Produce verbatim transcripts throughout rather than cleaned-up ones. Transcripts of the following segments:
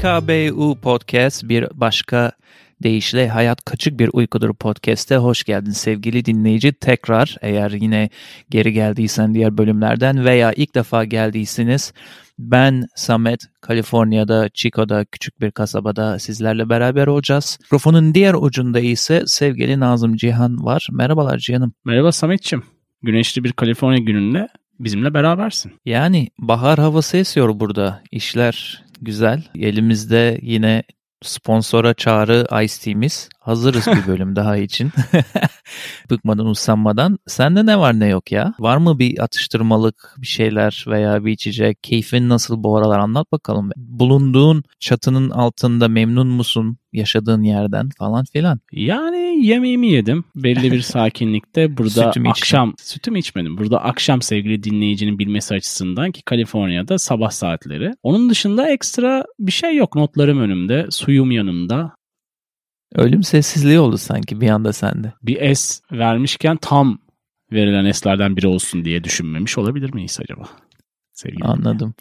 H K B U Podcast, bir başka deyişle Hayat Kaçık Bir Uykudur Podcast'e hoş geldin sevgili dinleyici. Tekrar, eğer yine geri geldiysen diğer bölümlerden veya ilk defa geldiyseniz, ben Samet, Kaliforniya'da, Chico'da, küçük bir kasabada sizlerle beraber olacağız. Mikrofonun diğer ucunda ise sevgili Nazım Cihan var. Merhabalar Cihan'ım. Merhaba Samet'ciğim. Güneşli bir Kaliforniya gününde bizimle berabersin. Yani bahar havası esiyor burada. İşler güzel. Elimizde yine sponsora çağrı Ice-T'miz. Hazırız bir bölüm daha için. Bıkmadan, usanmadan. Sende ne var ne yok ya? Var mı bir atıştırmalık, bir şeyler veya bir içecek? Keyfin nasıl bu aralar? Anlat bakalım. Bulunduğun çatının altında memnun musun? Yaşadığın yerden falan filan. Yani yemeğimi yedim. Belli bir sakinlikte burada akşam... Içtim. Sütümü içmedim. Burada akşam, sevgili dinleyicinin bilmesi açısından, ki Kaliforniya'da sabah saatleri. Onun dışında ekstra bir şey yok. Notlarım önümde. Suyum yanımda. Ölüm sessizliği oldu sanki bir anda sende. Bir es vermişken tam verilen eslerden biri olsun diye düşünmemiş olabilir miyiz acaba? Sevgili anladım.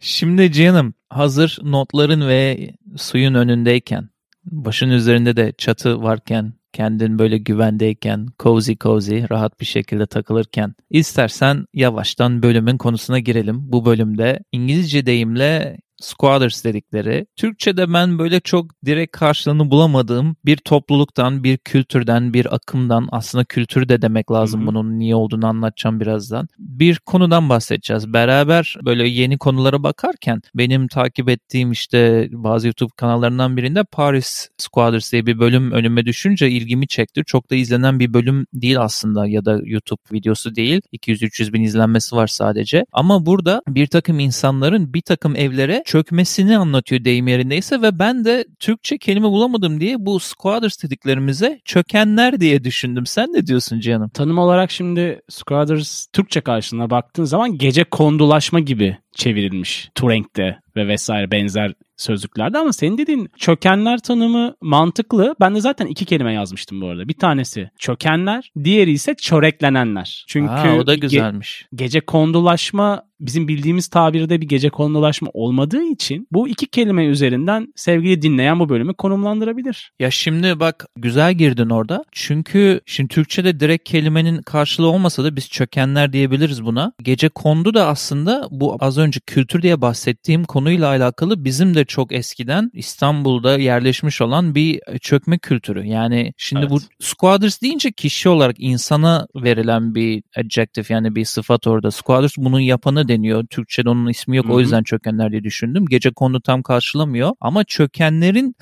Şimdi canım, hazır notların ve suyun önündeyken, başın üzerinde de çatı varken, kendin böyle güvendeyken, cozy cozy rahat bir şekilde takılırken, istersen yavaştan bölümün konusuna girelim. Bu bölümde İngilizce deyimle squatters dedikleri, Türkçe'de ben böyle çok direkt karşılığını bulamadığım bir topluluktan, bir kültürden, bir akımdan, aslında kültür de demek lazım, hı-hı, bunun niye olduğunu anlatacağım birazdan. Bir konudan bahsedeceğiz. Beraber böyle yeni konulara bakarken benim takip ettiğim işte bazı YouTube kanallarından birinde Paris Squatters diye bir bölüm önüme düşünce ilgimi çekti. Çok da izlenen bir bölüm değil aslında, ya da YouTube videosu değil. iki yüz üç yüz bin izlenmesi var sadece. Ama burada bir takım insanların bir takım evlere çökmesini anlatıyor deyim yerindeyse ve ben de Türkçe kelime bulamadım diye bu squatters dediklerimize çökenler diye düşündüm. Sen ne diyorsun canım? Tanım olarak şimdi squatters Türkçe karşılığına baktığın zaman gece kondulaşma gibi çevrilmiş Turing'de ve vesaire benzer sözlüklerde, ama senin dediğin çökenler tanımı mantıklı. Ben de zaten iki kelime yazmıştım bu arada. Bir tanesi çökenler, diğeri ise çöreklenenler. Çünkü Aa, o da güzelmiş. Ge- gece kondulaşma bizim bildiğimiz tabirde bir gece kondulaşma olmadığı için bu iki kelime üzerinden sevgili dinleyen bu bölümü konumlandırabilir. Ya şimdi bak, güzel girdin orada. Çünkü şimdi Türkçe'de direkt kelimenin karşılığı olmasa da biz çökenler diyebiliriz buna. Gece kondu da aslında bu az önce kültür diye bahsettiğim konuyla alakalı bizim de çok eskiden İstanbul'da yerleşmiş olan bir çökme kültürü. Yani şimdi evet, bu squatters deyince kişi olarak insana verilen bir adjective, yani bir sıfat orada. Squatters bunun yapanı deniyor. Türkçe'de onun ismi yok. Hı-hı. O yüzden çökenler diye düşündüm. Gecekondu tam karşılamıyor ama çökenlerin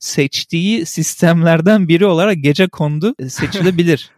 seçtiği sistemlerden biri olarak gecekondu seçilebilir.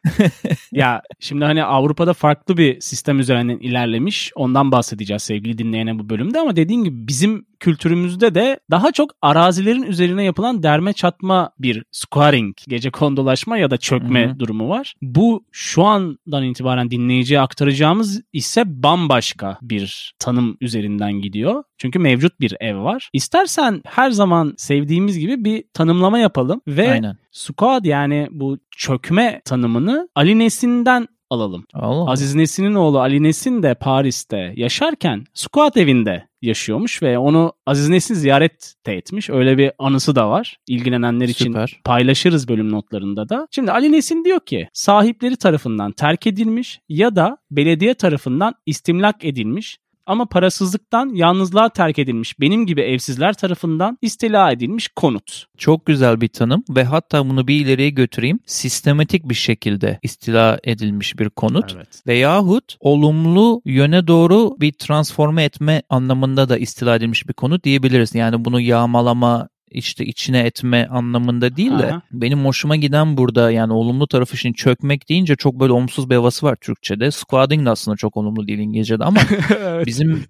Ya şimdi hani Avrupa'da farklı bir sistem üzerinden ilerlemiş. Ondan bahsedeceğiz sevgili dinleyene bu bölümde, ama dediğin gibi bizim kültürümüzde de daha çok arazilerin üzerine yapılan derme çatma, bir squatting, gece kondolaşma ya da çökme, hı-hı, durumu var. Bu şu andan itibaren dinleyiciye aktaracağımız ise bambaşka bir tanım üzerinden gidiyor. Çünkü mevcut bir ev var. İstersen her zaman sevdiğimiz gibi bir tanımlama yapalım ve aynen, squat, yani bu çökme tanımını Ali Nesin'den alalım. Allah. Aziz Nesin'in oğlu Ali Nesin de Paris'te yaşarken squat evinde yaşıyormuş ve onu Aziz Nesin ziyaret de etmiş. Öyle bir anısı da var. İlgilenenler için süper, paylaşırız bölüm notlarında da. Şimdi Ali Nesin diyor ki, sahipleri tarafından terk edilmiş ya da belediye tarafından istimlak edilmiş ama parasızlıktan yalnızlığa terk edilmiş, benim gibi evsizler tarafından istila edilmiş konut. Çok güzel bir tanım ve hatta bunu bir ileriye götüreyim. Sistematik bir şekilde istila edilmiş bir konut, evet, veyahut olumlu yöne doğru bir transforme etme anlamında da istila edilmiş bir konut diyebiliriz. Yani bunu yağmalama, işte içine etme anlamında değil de, aha, benim hoşuma giden burada, yani olumlu tarafı, şimdi çökmek deyince çok böyle olumsuz bir havası var Türkçe'de. Squatting de aslında çok olumlu değil İngilizce'de ama evet, bizim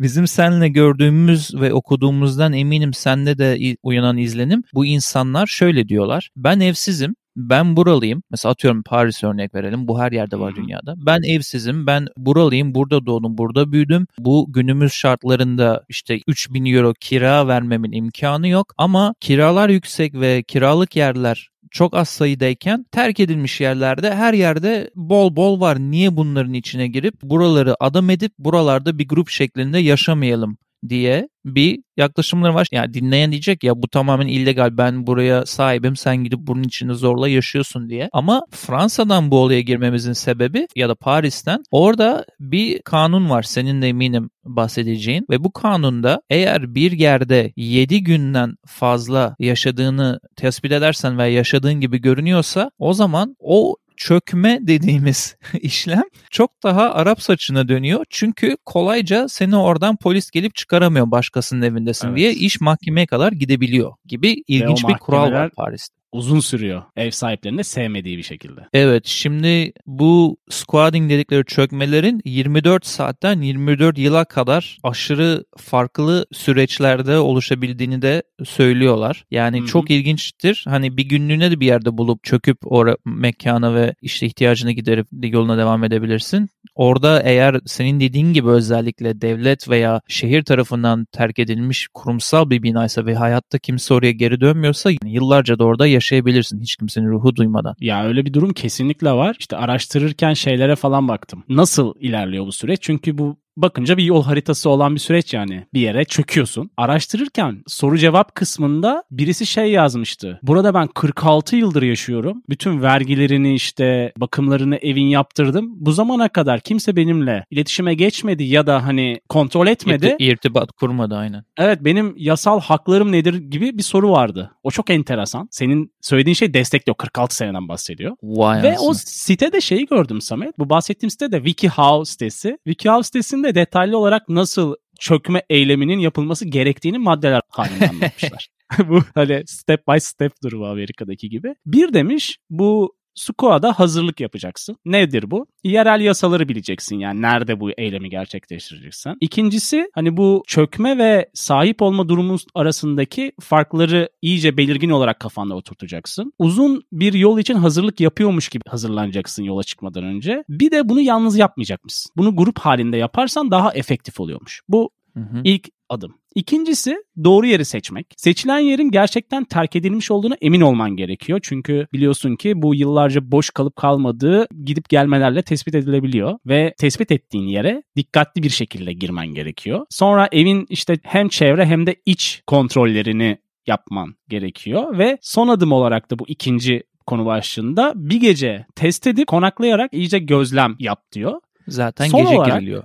bizim seninle gördüğümüz ve okuduğumuzdan eminim sende de uyanan izlenim. Bu insanlar şöyle diyorlar: ben evsizim, ben buralıyım. Mesela atıyorum Paris örnek verelim. Bu her yerde var dünyada. Ben evsizim, ben buralıyım, burada doğdum, burada büyüdüm. Bu günümüz şartlarında işte üç bin euro kira vermemin imkanı yok. Ama kiralar yüksek ve kiralık yerler çok az sayıdayken terk edilmiş yerlerde her yerde bol bol var. Niye bunların içine girip buraları adam edip buralarda bir grup şeklinde yaşamayalım diye bir yaklaşımları var. Yani dinleyen diyecek ya bu tamamen illegal, ben buraya sahibim, sen gidip bunun içinde zorla yaşıyorsun diye. Ama Fransa'dan bu olaya girmemizin sebebi ya da Paris'ten, orada bir kanun var, senin de eminim bahsedeceğin. Ve bu kanunda eğer bir yerde yedi günden fazla yaşadığını tespit edersen veya yaşadığın gibi görünüyorsa, o zaman o çökme dediğimiz işlem çok daha Arap saçına dönüyor. Çünkü kolayca seni oradan polis gelip çıkaramıyor, başkasının evindesin evet. diye iş mahkemeye kadar gidebiliyor gibi ilginç bir kural var Paris'te. Uzun sürüyor ev sahiplerinin de sevmediği bir şekilde. Evet, şimdi bu squatting dedikleri çökmelerin yirmi dört saatten yirmi dört yıla kadar aşırı farklı süreçlerde oluşabildiğini de söylüyorlar. Yani Hı-hı. çok ilginçtir. Hani bir günlüğüne de bir yerde bulup çöküp o mekana ve işte ihtiyacını giderip yoluna devam edebilirsin. Orada eğer senin dediğin gibi özellikle devlet veya şehir tarafından terk edilmiş kurumsal bir binaysa ve hayatta kimse oraya geri dönmüyorsa, yani yıllarca da orada yaşayabilirsin. yaşayabilirsin hiç kimsenin ruhu duymadan. Ya öyle bir durum kesinlikle var. İşte araştırırken şeylere falan baktım. Nasıl ilerliyor bu süreç? Çünkü bu bakınca bir yol haritası olan bir süreç yani. Bir yere çöküyorsun. Araştırırken soru cevap kısmında birisi şey yazmıştı. Burada ben kırk altı yıldır yaşıyorum. Bütün vergilerini, işte bakımlarını, evin yaptırdım. Bu zamana kadar kimse benimle iletişime geçmedi ya da hani kontrol etmedi. İrtibat kurmadı aynen. Evet, benim yasal haklarım nedir gibi bir soru vardı. O çok enteresan. Senin söylediğin şey destekliyor. kırk altı seneden bahsediyor. Vay Ve aslında. O sitede şeyi gördüm Samet. Bu bahsettiğim site de WikiHow sitesi. WikiHow sitesinde de detaylı olarak nasıl çökme eyleminin yapılması gerektiğini maddeler halinde anlatmışlar. Bu hani step by step durumu Amerika'daki gibi. Bir demiş, bu Squat'a hazırlık yapacaksın. Nedir bu? Yerel yasaları bileceksin, yani nerede bu eylemi gerçekleştireceksen. İkincisi, hani bu çökme ve sahip olma durumun arasındaki farkları iyice belirgin olarak kafanda oturtacaksın. Uzun bir yol için hazırlık yapıyormuş gibi hazırlanacaksın yola çıkmadan önce. Bir de bunu yalnız yapmayacakmışsın. Bunu grup halinde yaparsan daha efektif oluyormuş. Bu hı hı. ilk adım. İkincisi, doğru yeri seçmek. Seçilen yerin gerçekten terk edilmiş olduğuna emin olman gerekiyor. Çünkü biliyorsun ki bu yıllarca boş kalıp kalmadığı gidip gelmelerle tespit edilebiliyor. Ve tespit ettiğin yere dikkatli bir şekilde girmen gerekiyor. Sonra evin işte hem çevre hem de iç kontrollerini yapman gerekiyor. Ve son adım olarak da bu ikinci konu başlığında bir gece test edip konaklayarak iyice gözlem yap diyor. Zaten son gece olarak giriliyor.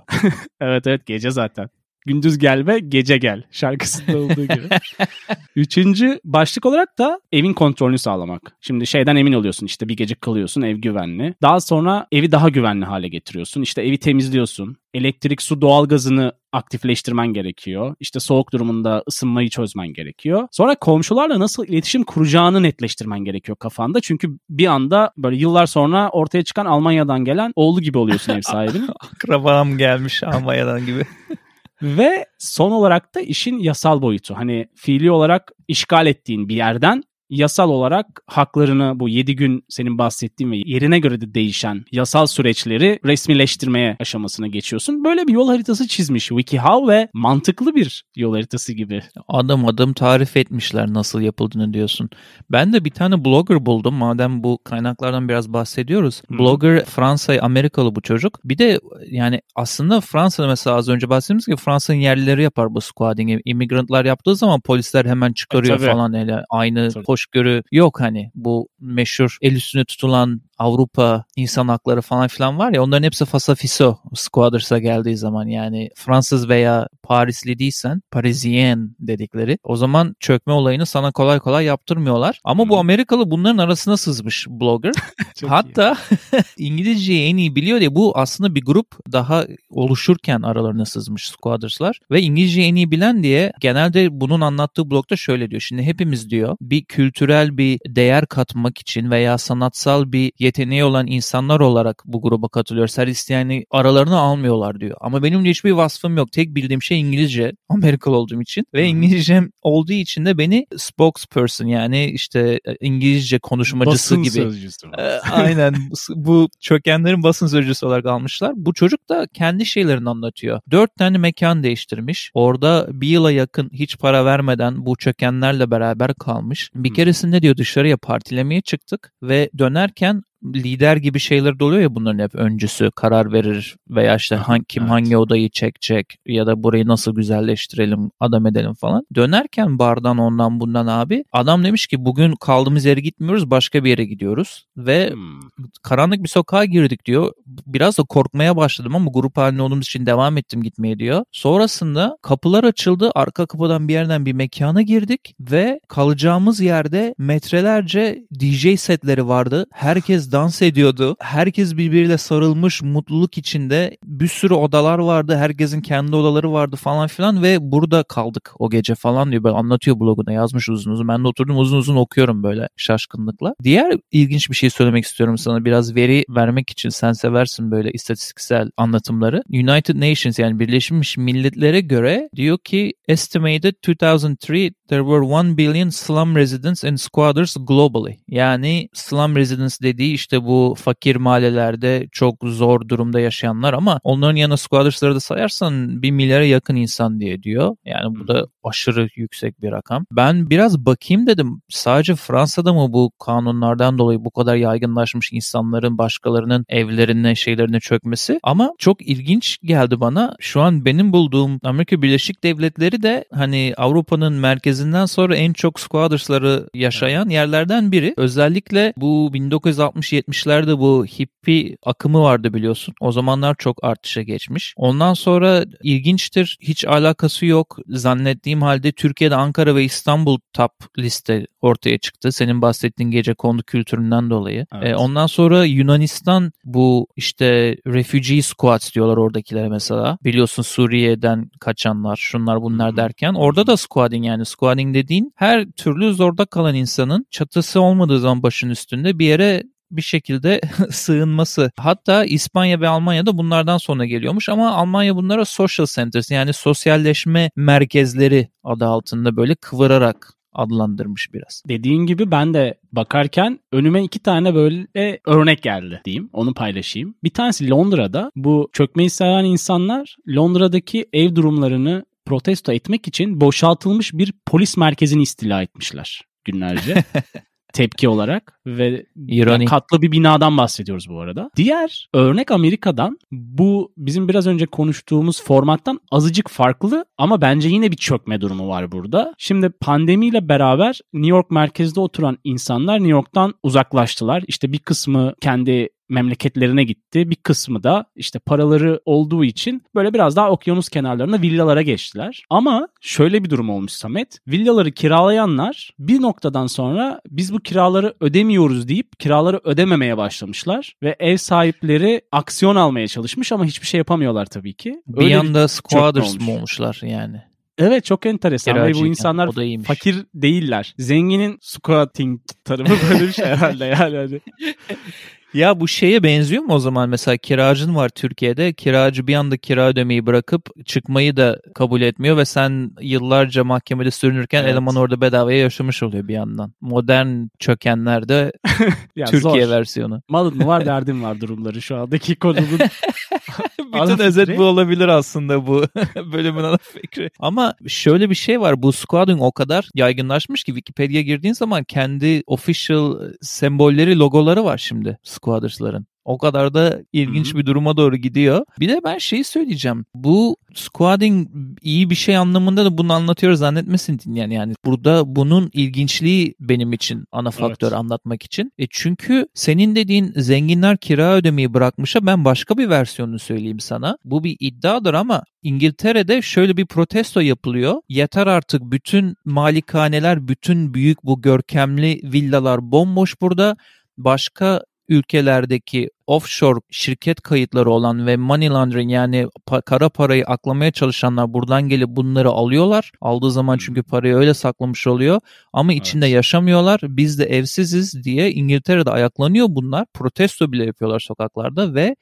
Evet evet, gece zaten. Gündüz gelme, gece gel şarkısında olduğu gibi. Üçüncü başlık olarak da evin kontrolünü sağlamak. Şimdi şeyden emin oluyorsun, işte bir gece kalıyorsun, ev güvenli. Daha sonra evi daha güvenli hale getiriyorsun. İşte evi temizliyorsun. Elektrik, su, doğalgazını aktifleştirmen gerekiyor. İşte soğuk durumunda ısınmayı çözmen gerekiyor. Sonra komşularla nasıl iletişim kuracağını netleştirmen gerekiyor kafanda. Çünkü bir anda böyle yıllar sonra ortaya çıkan Almanya'dan gelen oğlu gibi oluyorsun ev sahibinin. Akrabam gelmiş Almanya'dan gibi. Ve son olarak da işin yasal boyutu. Hani fiili olarak işgal ettiğin bir yerden yasal olarak haklarını, bu yedi gün senin bahsettiğin ve yerine göre de değişen yasal süreçleri resmileştirmeye aşamasına geçiyorsun. Böyle bir yol haritası çizmiş WikiHow ve mantıklı bir yol haritası gibi. Adım adım tarif etmişler nasıl yapıldığını diyorsun. Ben de bir tane blogger buldum. Madem bu kaynaklardan biraz bahsediyoruz. Hmm. Blogger Fransa'yı, Amerikalı bu çocuk. Bir de yani aslında Fransa'da mesela az önce bahsettiğimiz gibi Fransa'nın yerlileri yapar bu squatting'i. Immigrantlar yaptığı zaman polisler hemen çıkarıyor e, falan öyle. Aynı tabii. Hoşgörü yok, hani bu meşhur el üstüne tutulan Avrupa insan hakları falan filan var ya, onların hepsi fasafiso squatters'a geldiği zaman. Yani Fransız veya Parisli değilsen, Parisien dedikleri, o zaman çökme olayını sana kolay kolay yaptırmıyorlar. Ama hmm. bu Amerikalı bunların arasına sızmış blogger. Hatta İngilizceyi en iyi biliyor diye, bu aslında bir grup daha oluşurken aralarına sızmış squatters'lar ve İngilizceyi en iyi bilen diye genelde bunun anlattığı blogda şöyle diyor. Şimdi hepimiz diyor bir kültürel bir değer katmak için veya sanatsal bir yeteneği olan insanlar olarak bu gruba katılıyoruz. Her isteyeni aralarına almıyorlar diyor. Ama benim de hiçbir vasfım yok. Tek bildiğim şey İngilizce. Amerikalı olduğum için ve İngilizcem olduğu için de beni spokesperson, yani işte İngilizce konuşmacısı basın gibi. Sözcüsü. Aynen. Bu çökenlerin basın sözcüsü olarak almışlar. Bu çocuk da kendi şeylerini anlatıyor. Dört tane mekan değiştirmiş. Orada bir yıla yakın hiç para vermeden bu çökenlerle beraber kalmış. Bir keresinde diyor dışarıya partilemeye çıktık ve dönerken lider gibi şeyler de oluyor ya, bunların hep öncüsü karar verir veya işte hangi, kim evet. hangi odayı çekecek ya da burayı nasıl güzelleştirelim, adam edelim falan. Dönerken bardan ondan bundan abi adam demiş ki bugün kaldığımız yere gitmiyoruz, başka bir yere gidiyoruz ve hmm. karanlık bir sokağa girdik diyor. Biraz da korkmaya başladım ama grup halinde olduğumuz için devam ettim gitmeye diyor. Sonrasında kapılar açıldı, arka kapıdan bir yerden bir mekana girdik ve kalacağımız yerde metrelerce D J setleri vardı. Herkes dans ediyordu. Herkes birbiriyle sarılmış, mutluluk içinde. Bir sürü odalar vardı. Herkesin kendi odaları vardı falan filan ve burada kaldık o gece falan diyor. Böyle anlatıyor, bloguna yazmış uzun uzun. Ben de oturdum uzun uzun okuyorum böyle şaşkınlıkla. Diğer ilginç bir şey söylemek istiyorum sana. Biraz veri vermek için, sen seversin böyle istatistiksel anlatımları. United Nations, yani Birleşmiş Milletler'e göre diyor ki estimated two thousand three there were one billion slum residents and squatters globally. Yani slum residents dediği işte bu fakir mahallelerde çok zor durumda yaşayanlar, ama onların yanına squatters'ları da sayarsan bir milyara yakın insan diye diyor. Yani bu da aşırı yüksek bir rakam. Ben biraz bakayım dedim. Sadece Fransa'da mı bu kanunlardan dolayı bu kadar yaygınlaşmış insanların başkalarının evlerine, şeylerine çökmesi? Ama çok ilginç geldi bana. Şu an benim bulduğum Amerika Birleşik Devletleri de hani Avrupa'nın merkezinden sonra en çok squatters'ları yaşayan yerlerden biri. Özellikle bu bin dokuz yüz altmış yetmişlerde bu hippie akımı vardı biliyorsun. O zamanlar çok artışa geçmiş. Ondan sonra ilginçtir, hiç alakası yok zannettiğim halde Türkiye'de Ankara ve İstanbul top liste ortaya çıktı. Senin bahsettiğin gecekondu kültüründen dolayı. Evet. E, ondan sonra Yunanistan bu işte refugee squats diyorlar oradakilere mesela. Biliyorsun Suriye'den kaçanlar, şunlar bunlar derken. Orada da squatting, yani squatting dediğin her türlü zorda kalan insanın çatısı olmadığı zaman başının üstünde bir yere bir şekilde sığınması. Hatta İspanya ve Almanya'da bunlardan sonra geliyormuş ama Almanya bunlara social centers, yani sosyalleşme merkezleri adı altında böyle kıvırarak adlandırmış biraz. Dediğin gibi ben de bakarken önüme iki tane böyle örnek geldi diyeyim. Onu paylaşayım. Bir tanesi Londra'da bu çökmeyi seven insanlar Londra'daki ev durumlarını protesto etmek için boşaltılmış bir polis merkezini istila etmişler günlerce. Tepki olarak ve yani katlı bir binadan bahsediyoruz bu arada. Diğer örnek Amerika'dan, bu bizim biraz önce konuştuğumuz formattan azıcık farklı ama bence yine bir çökme durumu var burada. Şimdi pandemiyle beraber New York merkezde oturan insanlar New York'tan uzaklaştılar. İşte bir kısmı kendi memleketlerine gitti. Bir kısmı da işte paraları olduğu için böyle biraz daha okyanus kenarlarına, villalara geçtiler. Ama şöyle bir durum olmuş Samet. Villaları kiralayanlar bir noktadan sonra biz bu kiraları ödemiyoruz deyip kiraları ödememeye başlamışlar ve ev sahipleri aksiyon almaya çalışmış ama hiçbir şey yapamıyorlar tabii ki. Öyle bir yanda squatters mı olmuşlar yani? Evet, çok enteresan. Ve bu insanlar fakir değiller. Zenginin squatting tarafı böyle bir şey herhalde yani. Ya bu şeye benziyor mu o zaman? Mesela kiracın var Türkiye'de, kiracı bir anda kira ödemeyi bırakıp çıkmayı da kabul etmiyor ve sen yıllarca mahkemede sürünürken evet. eleman orada bedavaya yaşamış oluyor bir yandan. Modern çökenlerde Türkiye zor. Versiyonu. Malın mı var derdim var durumları şu andaki konunun. Bütün özet bu olabilir aslında bu bölümün ana fikri. Ama şöyle bir şey var, bu squatting o kadar yaygınlaşmış ki Wikipedia'ya girdiğin zaman kendi official sembolleri, logoları var şimdi squatters'ların. O kadar da ilginç Hı-hı. bir duruma doğru gidiyor. Bir de ben şeyi söyleyeceğim. Bu squatting iyi bir şey anlamında da bunu anlatıyoruz zannetmesin dinleyen. Yani burada bunun ilginçliği benim için ana faktör evet. anlatmak için. E çünkü senin dediğin zenginler kira ödemeyi bırakmışa ben başka bir versiyonunu söyleyeyim sana. Bu bir iddiadır ama İngiltere'de şöyle bir protesto yapılıyor. Yeter artık, bütün malikaneler, bütün büyük bu görkemli villalar bomboş burada. Başka ülkelerdeki offshore şirket kayıtları olan ve money laundering, yani pa- kara parayı aklamaya çalışanlar buradan gelip bunları alıyorlar. Aldığı zaman çünkü parayı öyle saklamış oluyor ama içinde evet. yaşamıyorlar. Biz de evsiziz diye İngiltere'de ayaklanıyor bunlar. Protesto bile yapıyorlar sokaklarda ve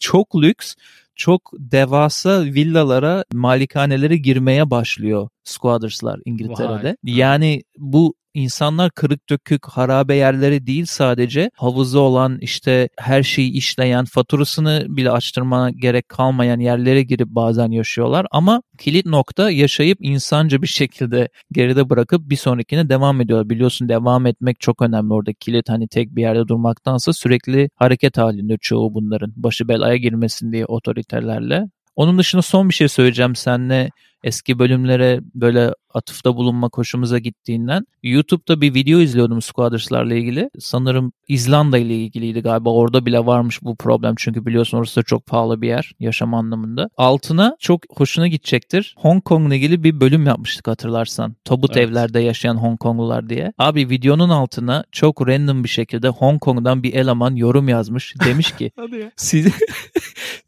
çok lüks, çok devasa villalara, malikanelere girmeye başlıyor squatters'lar İngiltere'de. Vay. Yani bu insanlar kırık dökük harabe yerleri değil, sadece havuzu olan, işte her şeyi işleyen, faturasını bile açtırmana gerek kalmayan yerlere girip bazen yaşıyorlar. Ama kilit nokta yaşayıp insanca bir şekilde geride bırakıp bir sonrakine devam ediyorlar. Biliyorsun, devam etmek çok önemli orada. Kilit hani tek bir yerde durmaktansa sürekli hareket halinde çoğu bunların. Başı belaya girmesin diye otoritelerle. Onun dışında son bir şey söyleyeceğim seninle. Eski bölümlere böyle atıfta bulunmak hoşumuza gittiğinden. YouTube'da bir video izliyordum squatters'larla ilgili. Sanırım İzlanda ile ilgiliydi galiba. Orada bile varmış bu problem. Çünkü biliyorsun orası da çok pahalı bir yer yaşam anlamında. Altına çok hoşuna gidecektir. Hong Kong'la ilgili bir bölüm yapmıştık hatırlarsan. Tabut evet. Evlerde yaşayan Hong Konglular diye. Abi videonun altına çok random bir şekilde Hong Kong'dan bir eleman yorum yazmış. Demiş ki siz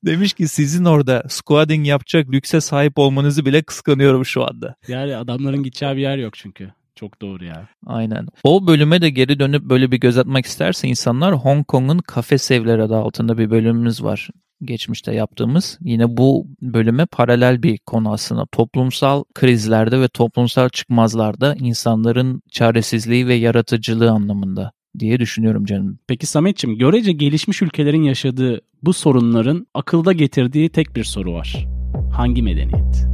demiş ki sizin orada squatting yapacak lükse sahip olmanızı bile kıskanıyorum şu anda. Yani adamların gideceği bir yer yok çünkü. Çok doğru ya. Aynen. O bölüme de geri dönüp böyle bir göz atmak isterse insanlar, Hong Kong'un kafes evleri adı altında bir bölümümüz var. Geçmişte yaptığımız. Yine bu bölüme paralel bir konu aslında. Toplumsal krizlerde ve toplumsal çıkmazlarda insanların çaresizliği ve yaratıcılığı anlamında diye düşünüyorum canım. Peki Samet'ciğim, görece gelişmiş ülkelerin yaşadığı bu sorunların akılda getirdiği tek bir soru var. Hangi medeniyet?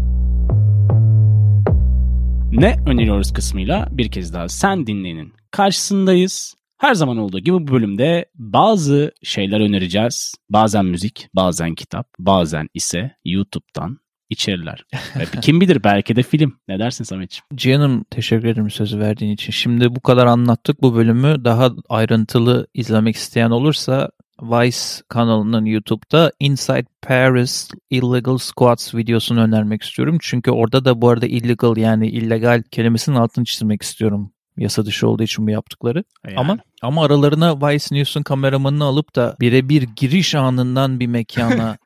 Ne öneriyoruz kısmıyla bir kez daha sen dinleyenin karşısındayız. Her zaman olduğu gibi bu bölümde bazı şeyler önereceğiz. Bazen müzik, bazen kitap, bazen ise YouTube'dan içeriler. Kim bilir, belki de film. Ne dersin Samet'ciğim? Cihan'ım, teşekkür ederim sözü verdiğin için. Şimdi bu kadar anlattık bu bölümü. Daha ayrıntılı izlemek isteyen olursa Vice kanalının YouTube'da Inside Paris Illegal Squats videosunu önermek istiyorum. Çünkü orada da bu arada illegal, yani illegal kelimesinin altını çizmek istiyorum. Yasa dışı olduğu için bu yaptıkları. Yani. Ama ama aralarına Vice News'un kameramanını alıp da birebir giriş anından bir mekana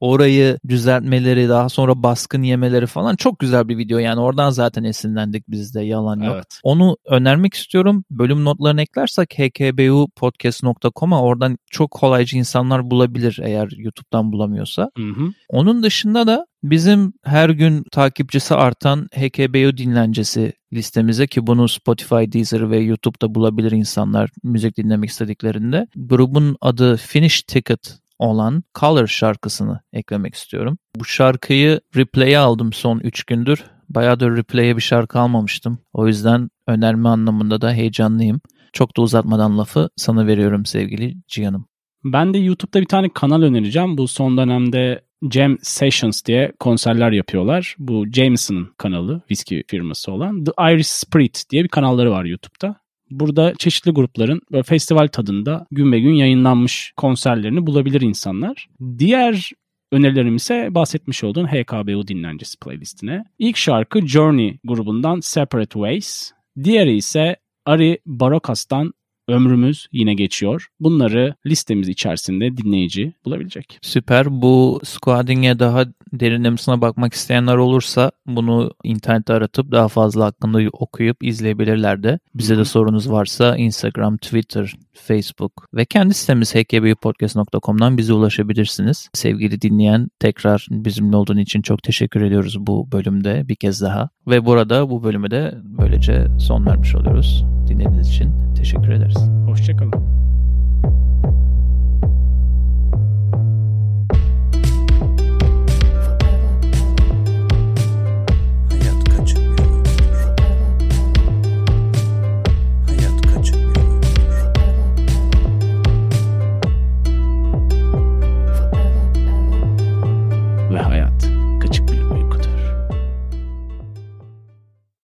orayı düzeltmeleri, daha sonra baskın yemeleri falan çok güzel bir video. Yani oradan zaten esinlendik biz de, yalan yok. Evet. Onu önermek istiyorum. Bölüm notlarını eklersek h k b u podcast nokta com'a oradan çok kolayca insanlar bulabilir eğer YouTube'dan bulamıyorsa. Hı hı. Onun dışında da bizim her gün takipçisi artan H K B U dinlencesi listemize, ki bunu Spotify, Deezer ve YouTube'da bulabilir insanlar müzik dinlemek istediklerinde, grubun adı Finish Ticket olan Color şarkısını eklemek istiyorum. Bu şarkıyı replay'e aldım son üç gündür. Bayağıdır replay'e bir şarkı almamıştım. O yüzden önerme anlamında da heyecanlıyım. Çok da uzatmadan lafı sana veriyorum sevgili Cihan'ım. Ben de YouTube'da bir tane kanal önereceğim. Bu son dönemde Jam Sessions diye konserler yapıyorlar. Bu Jameson'ın kanalı, viski firması olan The Irish Spirit diye bir kanalları var YouTube'da. Burada çeşitli grupların böyle festival tadında gün be gün yayınlanmış konserlerini bulabilir insanlar. Diğer önerilerim ise bahsetmiş olduğun H K B U dinlencesi playlistine. İlk şarkı Journey grubundan Separate Ways. Diğeri ise Ari Barokas'tan Ömrümüz Yine Geçiyor. Bunları listemiz içerisinde dinleyici bulabilecek. Süper. Bu squatting'e daha derinlemesine bakmak isteyenler olursa bunu internette aratıp daha fazla hakkında okuyup izleyebilirler de. Bize de sorunuz varsa Instagram, Twitter, Facebook ve kendi sitemiz h k b u podcast nokta com'dan bize ulaşabilirsiniz. Sevgili dinleyen, tekrar bizimle olduğun için çok teşekkür ediyoruz bu bölümde bir kez daha. Ve burada bu bölümü de böylece son vermiş oluyoruz. Dinlediğiniz için teşekkür ederiz. Hoşçakalın.